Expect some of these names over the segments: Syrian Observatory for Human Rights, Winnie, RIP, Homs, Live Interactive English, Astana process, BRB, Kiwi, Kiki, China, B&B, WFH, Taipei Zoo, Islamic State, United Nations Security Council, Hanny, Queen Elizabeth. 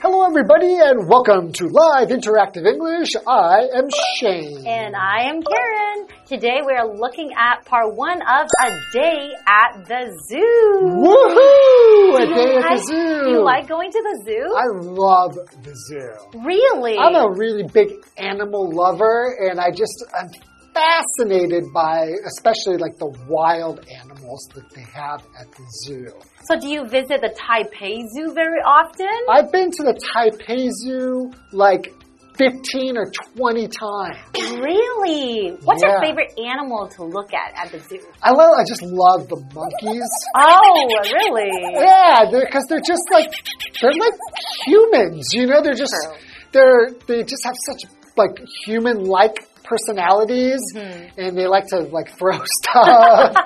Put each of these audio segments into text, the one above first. Hello, everybody, and welcome to Live Interactive English. I am Shane. And I am Karen. Today we are looking at part one of A Day at the Zoo. Woohoo! A Day at the Zoo. You like going to the zoo? I love the zoo. Really? I'm a really big animal lover, and I'm fascinated by especially like the wild animals that they have at the zoo. So do you visit the Taipei Zoo very often? I've been to the Taipei Zoo like 15 or 20 times. Really? What's your favorite animal to look at the zoo? I just love the monkeys. Oh, really? Yeah, because they're like humans, you know? They just have such like human-like personalities, and they like to like throw stuff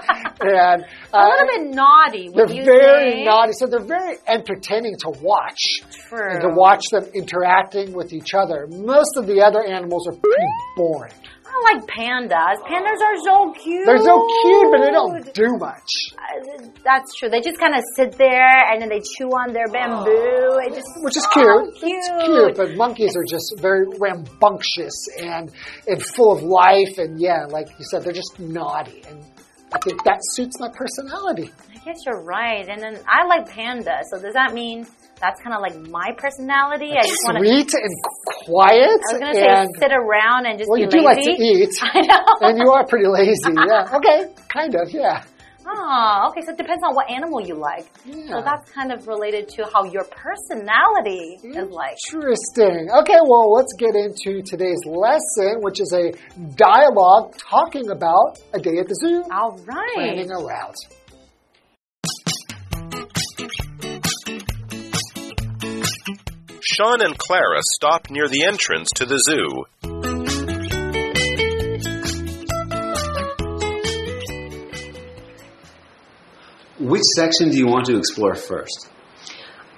and a little bit naughty. They're very naughty, so they're very entertaining to watch. True. And to watch them interacting with each other. Most of the other animals are pretty boring. I like pandas. Pandas are so cute. They're so cute, but they don't do much. That's true. They just kind of sit there, and then they chew on their bamboo. Which is cute. Oh, cute. It's cute, but monkeys are just very rambunctious and full of life. And yeah, like you said, they're just naughty. And I think that suits my personality. I guess you're right. And then I like pandas. So does that mean that's kind of like my personality? Like I just want to sweet and quiet. I was going to say sit around and just be lazy. Well, you do like to eat. I know. And you are pretty lazy. Yeah. Okay. Kind of. Yeah. Oh, okay. So it depends on what animal you like. Yeah. So that's kind of related to how your personality is like. Interesting. Okay, well, let's get into today's lesson, which is a dialogue talking about a day at the zoo. All right. Planning a route. Sean and Clara stopped near the entrance to the zoo. Which section do you want to explore first?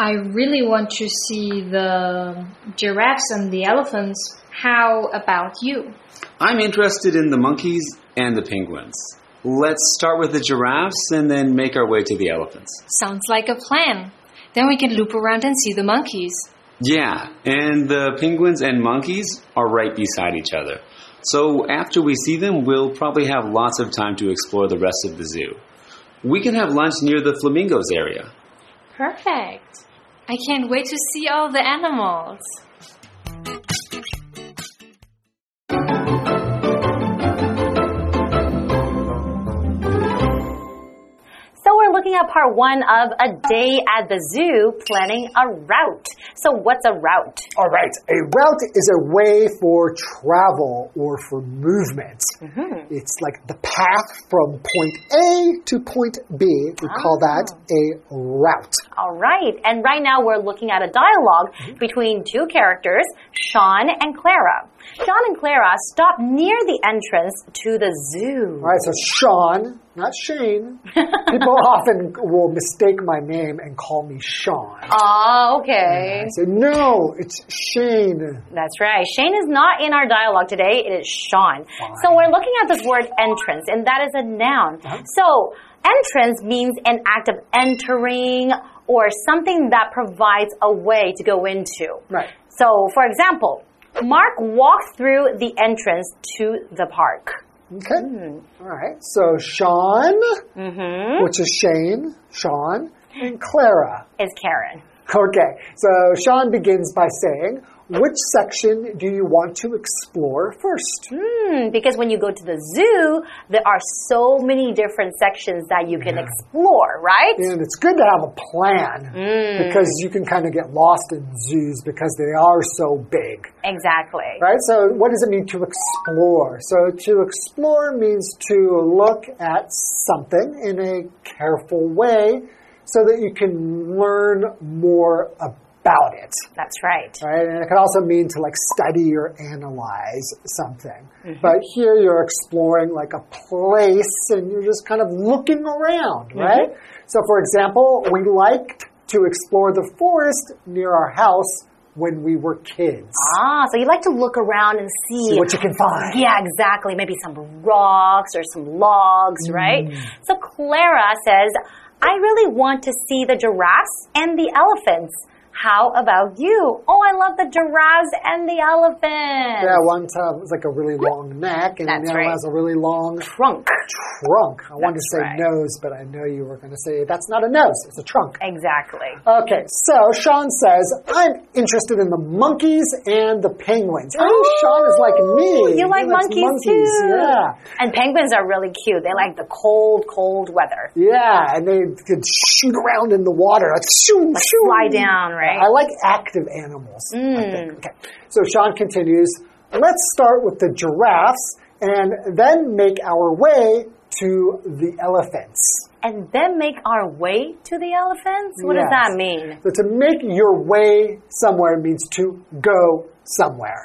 I really want to see the giraffes and the elephants. How about you? I'm interested in the monkeys and the penguins. Let's start with the giraffes and then make our way to the elephants. Sounds like a plan. Then we can loop around and see the monkeys. Yeah, and the penguins and monkeys are right beside each other. So after we see them, we'll probably have lots of time to explore the rest of the zoo. We can have lunch near the flamingos area. Perfect. I can't wait to see all the animals. So we're looking at part one of A Day at the Zoo, planning a route. So what's a route? All right. A route is a way for travel or for movement. Mm-hmm. It's like the path from point A to point B. We call that a route. All right. And right now we're looking at a dialogue between two characters, Sean and Clara. Sean and Clara stopped near the entrance to the zoo. All right. So Sean, not Shane. People often will mistake my name and call me Sean. Oh, okay. And I say, no, it's Shane. That's right. Shane is not in our dialogue today. It is Sean. Fine. So we're looking at this word entrance, and that is a noun. Uh-huh. So entrance means an act of entering or something that provides a way to go into. Right. So, for example, Mark walked through the entrance to the park. Okay. All right. So Sean, which is Shane, Sean, and Clara is Karen. Okay. So Sean begins by saying, which section do you want to explore first? Because when you go to the zoo, there are so many different sections that you can explore, right? And it's good to have a plan because you can kind of get lost in zoos because they are so big. Exactly. Right? So what does it mean to explore? So to explore means to look at something in a careful way so that you can learn more about it. That's right. Right? And it can also mean to like study or analyze something. Mm-hmm. But here you're exploring like a place and you're just kind of looking around, right? So for example, we liked to explore the forest near our house when we were kids. Ah, so you like to look around and see what you can find. Yeah, exactly. Maybe some rocks or some logs, right? So Clara says, I really want to see the giraffes and the elephants. How about you? Oh, I love the giraffes and the elephants. Yeah, one has like a really long neck, and the other has a really long trunk. I wanted to say nose, but I know you were going to say that's not a nose, it's a trunk. Exactly. Okay, so Sean says, I'm interested in the monkeys and the penguins. Oh, Sean is like me. You like monkeys too. Yeah. And penguins are really cute. They like the cold, cold weather. Yeah, and they could shoot around in the water. Like, shoot, shoot. Fly down, right? I like active animals, I think. Okay. So Sean continues, let's start with the giraffes and then make our way to the elephants. And then make our way to the elephants? What does that mean? So to make your way somewhere means to go somewhere.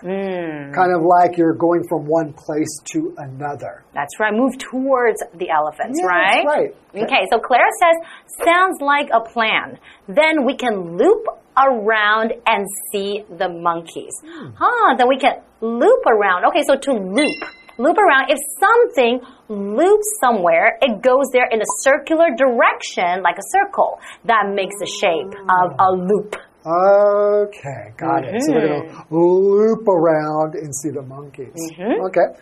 Kind of like you're going from one place to another. That's right. Move towards the elephants, right? That's right. Okay, so Clara says, sounds like a plan. Then we can loop around and see the monkeys. Then we can loop around. Okay, so to loop. Loop around. If something loops somewhere, it goes there in a circular direction, like a circle. That makes the shape of a loop. Okay, got it. So we're going to loop around and see the monkeys. Okay.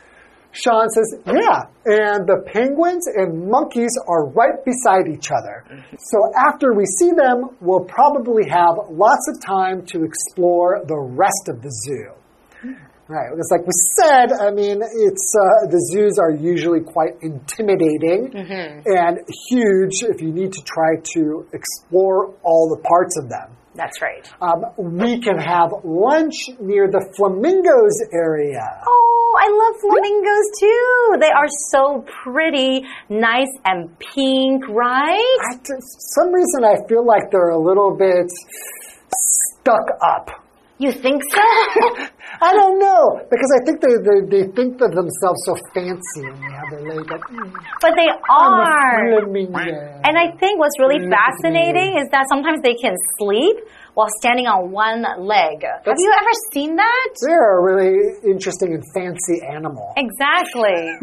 Sean says, yeah, and the penguins and monkeys are right beside each other. So after we see them, we'll probably have lots of time to explore the rest of the zoo. Right. It's like we said, I mean, it's the zoos are usually quite intimidating and huge if you need to try to explore all the parts of them. That's right. We can have lunch near the flamingos area. Oh, I love flamingos too. They are so pretty, nice and pink, right? For some reason, I feel like they're a little bit stuck up. You think so? I don't know, because I think they think of themselves so fancy and they have their legs like, but they are. And I think what's really fascinating is that sometimes they can sleep while standing on one leg. Have you ever seen that? They're a really interesting and fancy animal. Exactly.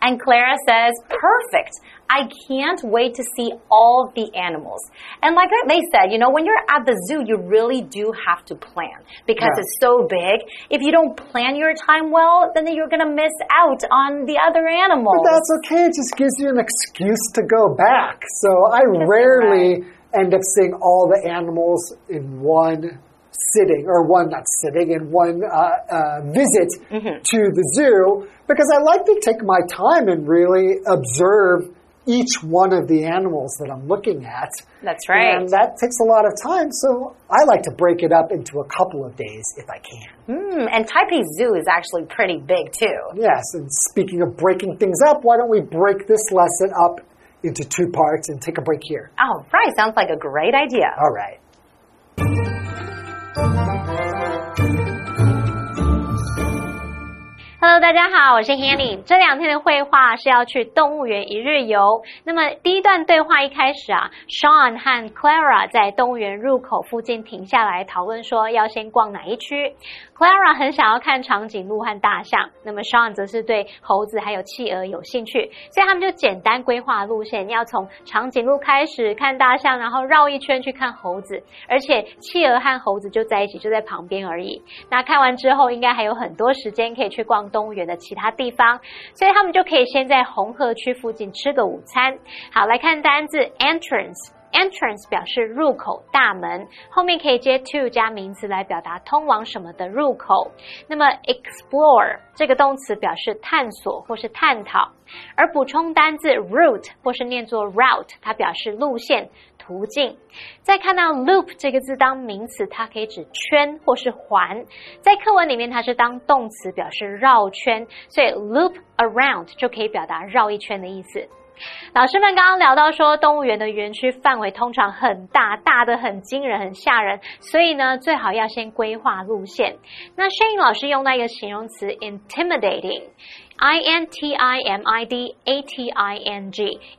And Clara says, perfect. I can't wait to see all the animals. And like they said, you know, when you're at the zoo, you really do have to plan because it's so big. If you don't plan your time well, then you're going to miss out on the other animals. But that's okay. It just gives you an excuse to go back. So I rarely end up seeing all the animals in one sitting, or one, not sitting, in one visit to the zoo because I like to take my time and really observe each one of the animals that I'm looking at. That's right. And that takes a lot of time, so I like to break it up into a couple of days if I can. And Taipei Zoo is actually pretty big, too. Yes, and speaking of breaking things up, why don't we break this lesson up into two parts and take a break here? Oh, right. Sounds like a great idea. All right. Hello， 大家好，我是 Hanny。这两天的绘画是要去动物园一日游。那么第一段对话一开始啊 ，Sean 和 Clara 在动物园入口附近停下来讨论说要先逛哪一区。Clara 很想要看长颈鹿和大象，那么 Sean 则是对猴子还有企鹅有兴趣，所以他们就简单规划路线，要从长颈鹿开始看大象，然后绕一圈去看猴子，而且企鹅和猴子就在一起，就在旁边而已。那看完之后，应该还有很多时间可以去逛动物园的其他地方，所以他们就可以先在红河区附近吃个午餐。好，来看单字 entrance。Entrance 表示入口、大门，后面可以接 to 加名词来表达通往什么的入口。那么 explore 这个动词表示探索或是探讨，而补充单字 route 或是念作 route， 它表示路线、途径。再看到 loop 这个字当名词，它可以指圈或是环，在课文里面它是当动词表示绕圈，所以 loop around 就可以表达绕一圈的意思。老师们刚刚聊到说，动物园的园区范围通常很大，大的很惊人，很吓人，所以呢，最好要先规划路线。那Shane老师用到一个形容词 intimidating，intimidating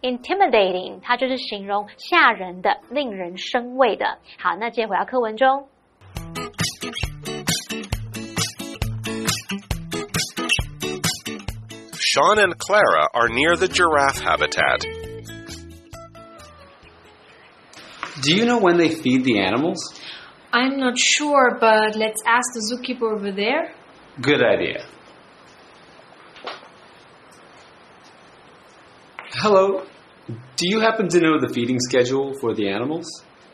intimidating， 它就是形容吓人的，令人生畏的。好，那接回到课文中。Sean and Clara are near the giraffe habitat. Do you know when they feed the animals? I'm not sure, but let's ask the zookeeper over there. Good idea. Hello. Do you happen to know the feeding schedule for the animals?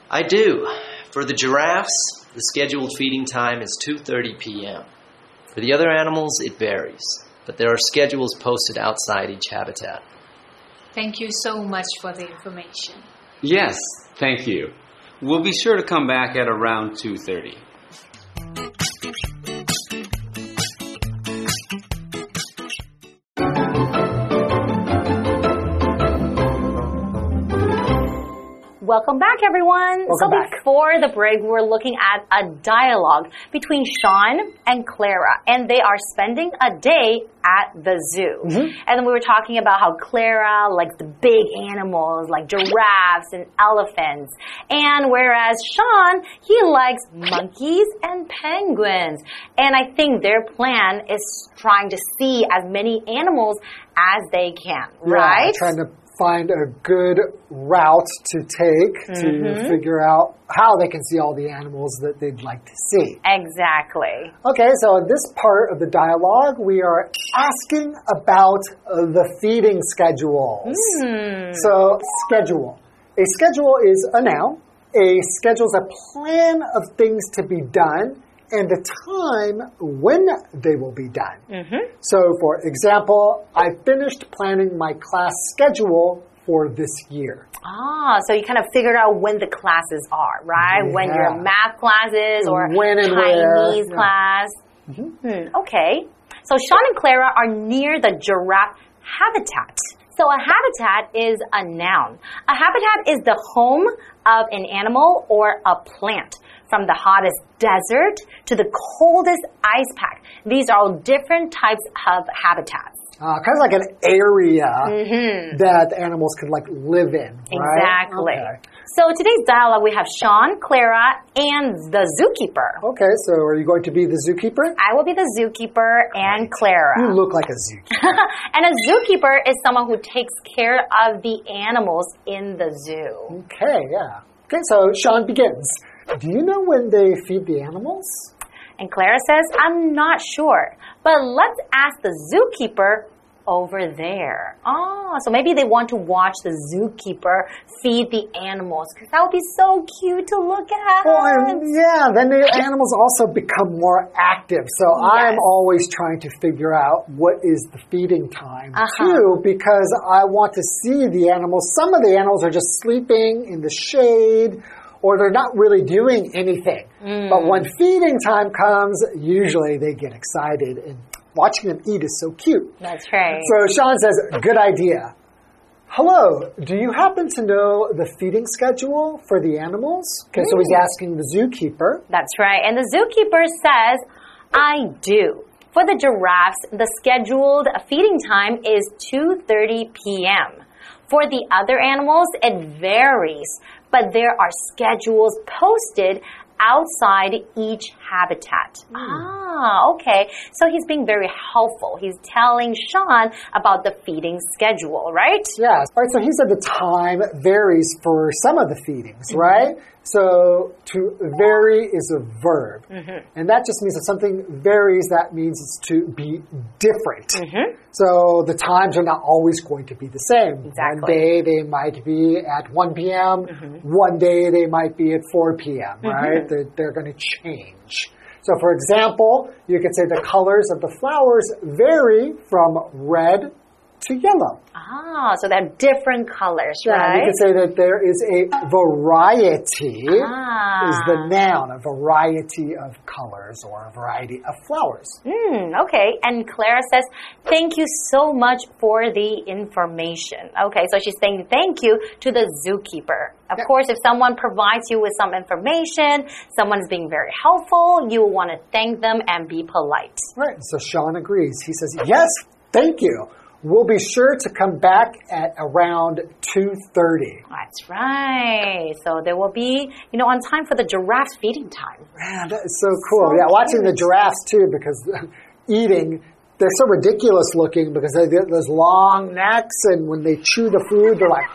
I do. For the giraffes, the scheduled feeding time is 2:30 p.m. For the other animals, it varies, but there are schedules posted outside each habitat. Thank you so much for the information. Yes, thank you. We'll be sure to come back at around 2:30. Welcome back, everyone. Before the break, we were looking at a dialogue between Sean and Clara, and they are spending a day at the zoo. Mm-hmm. And then we were talking about how Clara likes the big animals, like giraffes and elephants. And whereas Sean, he likes monkeys and penguins. And I think their plan is trying to see as many animals as they can, right? Yeah, trying to find a good route to take to figure out how they can see all the animals that they'd like to see. Exactly. Okay, so in this part of the dialogue, we are asking about the feeding schedules. So, schedule. A schedule is a noun. A schedule is a plan of things to be done and a time when they will be done. So, for example, I finished planning my class schedule for this year. Ah, so you kind of figured out when the classes are, right? Yeah. When your math class is or when and Chinese class. Okay. So, Sean and Clara are near the giraffe habitat. So, a habitat is a noun. A habitat is the home of an animal or a plant. From the hottest desert to the coldest ice pack. These are all different types of habitats. Kind of like an area that animals could like live in, right? Exactly. Okay. So today's dialogue, we have Sean, Clara, and the zookeeper. Okay, so are you going to be the zookeeper? I will be the zookeeper and Clara. You look like a zookeeper. And a zookeeper is someone who takes care of the animals in the zoo. Okay, yeah. Okay, so Sean begins. Do you know when they feed the animals? And Clara says, I'm not sure, but let's ask the zookeeper over there. Oh, so maybe they want to watch the zookeeper feed the animals because that would be so cute to look at. Well, yeah, then the animals also become more active. So I'm always trying to figure out what is the feeding time too, because I want to see the animals. Some of the animals are just sleeping in the shade, or they're not really doing anything. But when feeding time comes, usually they get excited, and watching them eat is so cute. That's right. So Sean says, good idea. Hello, do you happen to know the feeding schedule for the animals? Okay, so he's asking the zookeeper. That's right. And the zookeeper says, I do. For the giraffes, the scheduled feeding time is 2:30 p.m. For the other animals, it varies, but there are schedules posted outside each habitat. Ah, okay. So he's being very helpful. He's telling Sean about the feeding schedule, right? Yeah. All right, so he said the time varies for some of the feedings, right? So to vary is a verb. And that just means if something varies, that means it's to be different. So the times are not always going to be the same. Exactly. One day they might be at 1 p.m. One day they might be at 4 p.m., right? They're going to change. So for example, you could say the colors of the flowers vary from red to yellow. Ah, so they have different colors, right? You could say that there is a variety, is the noun, a variety of colors or a variety of flowers. Okay, and Clara says, thank you so much for the information. Okay, so she's saying thank you to the zookeeper. Of course, if someone provides you with some information, someone is being very helpful, you want to thank them and be polite. Right, so Sean agrees. He says, yes, thank you. We'll be sure to come back at around 2:30. That's right. So there will be, you know, on time for the giraffe's feeding time. Yeah, that is so cool. So yeah, watching the giraffes too, because eating they're so ridiculous looking because they get those long necks, and when they chew the food, they're like...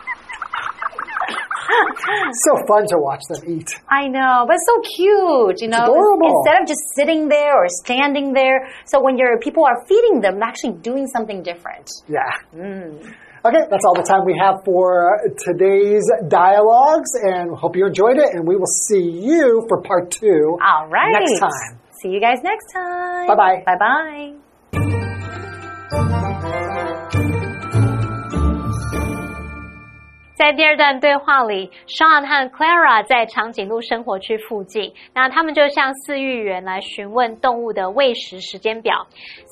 It's so fun to watch them eat. I know, but it's so cute, you know. It's adorable. Instead of just sitting there or standing there. So when your people are feeding them, they're actually doing something different. Yeah. Mm. Okay, that's all the time we have for today's dialogues, and hope you enjoyed it, and we will see you for part 2 all right. next time. See you guys next time. Bye-bye. Bye-bye.在第二段对话里 Sean 和 Clara 在长颈鹿生活区附近，那他们就向饲育员来询问动物的喂食时间表。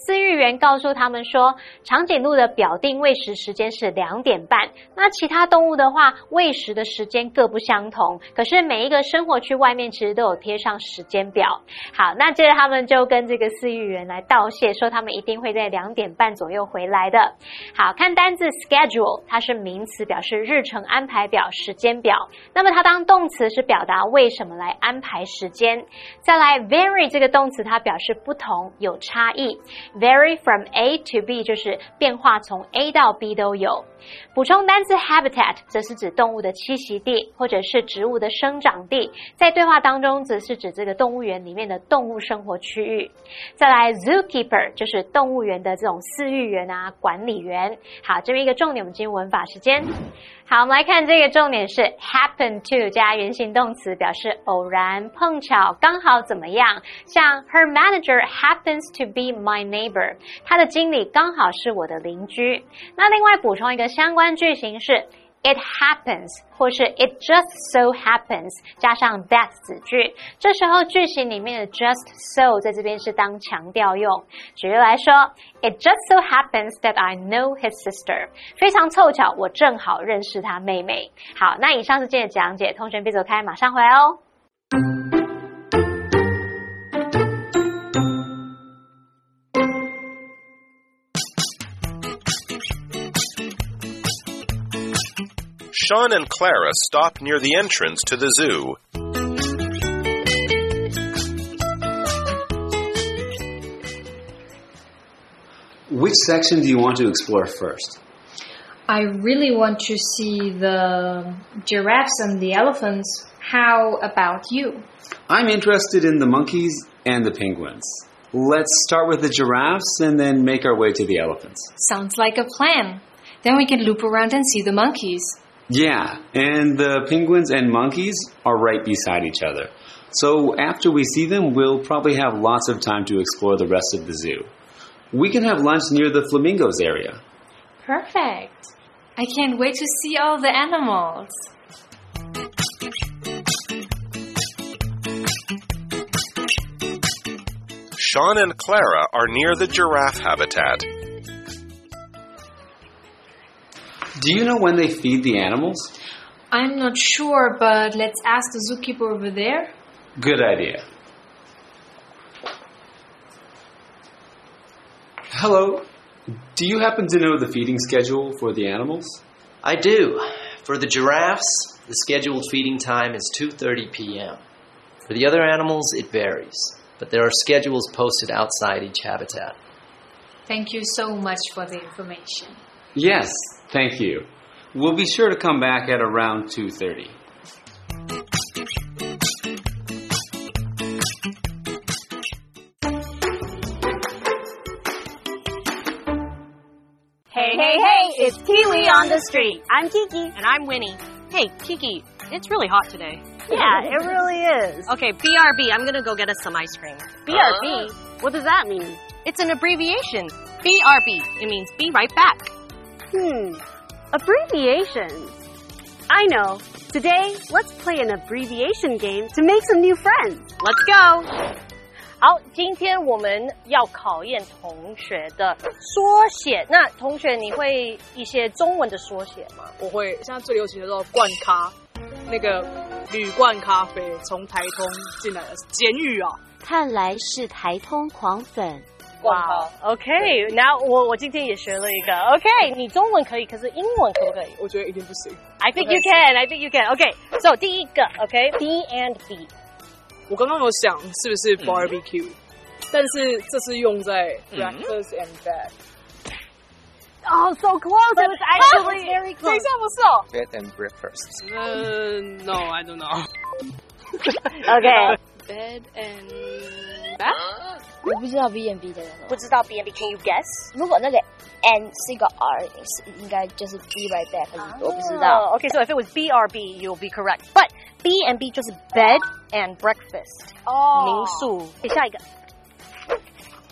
饲育员告诉他们说，长颈鹿的表定喂食时间是2点半，那其他动物的话喂食的时间各不相同，可是每一个生活区外面其实都有贴上时间表。好，那接着他们就跟这个饲育员来道谢，说他们一定会在2点半左右回来的。好，看单字 schedule， 它是名词，表示日程安排表、时间表，那么它当动词是表达为什么来安排时间。再来 vary 这个动词，它表示不同、有差异， vary from A to B 就是变化从 A 到 B 都有。补充单字 habitat 则是指动物的栖息地或者是植物的生长地，在对话当中则是指这个动物园里面的动物生活区域。再来 zookeeper 就是动物园的这种饲育员啊、管理员。好，这边一个重点，我们进入文法时间。好，我们来看这个重点是 happen to 加原形动词，表示偶然、碰巧、刚好怎么样。像 her manager happens to be my neighbor， 她的经理刚好是我的邻居。那另外补充一个相关句型是 it happens 或是 it just so happens 加上 that 子句，这时候句型里面的 just so 在这边是当强调用。举例来说， it just so happens that I know his sister， 非常凑巧我正好认识他妹妹。好，那以上是今天的讲解，同学别走开，马上回来哦。Sean and Clara stopped near the entrance to the zoo. Which section do you want to explore first? I really want to see the giraffes and the elephants. How about you? I'm interested in the monkeys and the penguins. Let's start with the giraffes and then make our way to the elephants. Sounds like a plan. Then we can loop around and see the monkeys.Yeah, and the penguins and monkeys are right beside each other. So after we see them, we'll probably have lots of time to explore the rest of the zoo. We can have lunch near the flamingos area. Perfect. I can't wait to see all the animals. Sean and Clara are near the giraffe habitat.Do you know when they feed the animals? I'm not sure, but let's ask the zookeeper over there. Good idea. Hello. Do you happen to know the feeding schedule for the animals? I do. For the giraffes, the scheduled feeding time is 2:30 p.m. For the other animals, it varies, but there are schedules posted outside each habitat. Thank you so much for the information.Yes, thank you. We'll be sure to come back at around 2:30. Hey, hey, hey, it's Kiwi on the street. I'm Kiki. And I'm Winnie. Hey, Kiki, it's really hot today. Yeah, it really is. Okay, BRB, I'm going to go get us some ice cream. BRB? What does that mean? It's an abbreviation. BRB, it means be right back.Abbreviations. I know. Today, let's play an abbreviation game to make some new friends. Let's go. 好，今天我们要考验同学的缩写。那同学，你会一些中文的缩写吗？我会，现在最流行的叫罐咖，那个铝罐咖啡从台通进来的监狱啊。看来是台通狂粉。哇、wow, OK, now 我今天也学了一个 OK, 你中文可以，可是英文可不可以？我觉得一定不行。I think you can OK, so 第一个 OK, B&B 我刚刚有想是不是 barbecue、但是这是用在 breakfast and bed。Oh, so close! It was actually very close. 等一下，不是哦。Bed and breakfast. No, I don't know. Okay. Bed and bath. 我不知道 B&B 的人，不知道 B&B。Can you guess? 如果那个 and 是一个 r， 应该就是 be right back。我不知道。Okay, so if it was BRB, you'll be correct. But B&B 就是 bed and breakfast。哦。民宿。下一个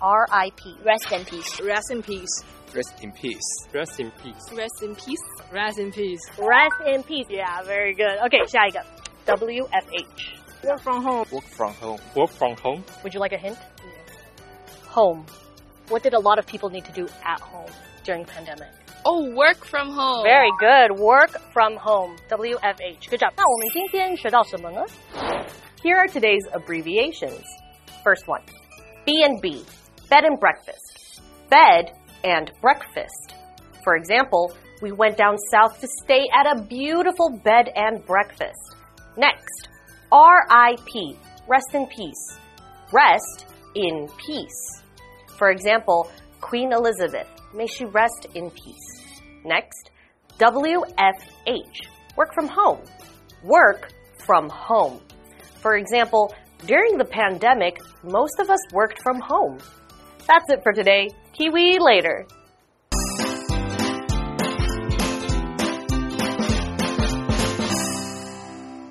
RIP。Rest in peace. Rest in peace.Rest in peace. Rest in peace. Rest in peace. Rest in peace. Rest in peace. Yeah, very good. Okay, 下一个 WFH. Work from home. Work from home. Work from home. Would you like a hint? Yeah. Home. What did a lot of people need to do at home during the pandemic? Oh, work from home. Very good. Work from home. WFH. Good job. 那我们今天学到什么呢？ Here are today's abbreviations. First one, B&B, bed and breakfast. Bed.And breakfast. For example, we went down south to stay at a beautiful bed and breakfast. Next, RIP, rest in peace. Rest in peace. For example, Queen Elizabeth, may she rest in peace. Next, WFH, work from home. Work from home. For example, during the pandemic, most of us worked from home. That's it for today. Kiwi later.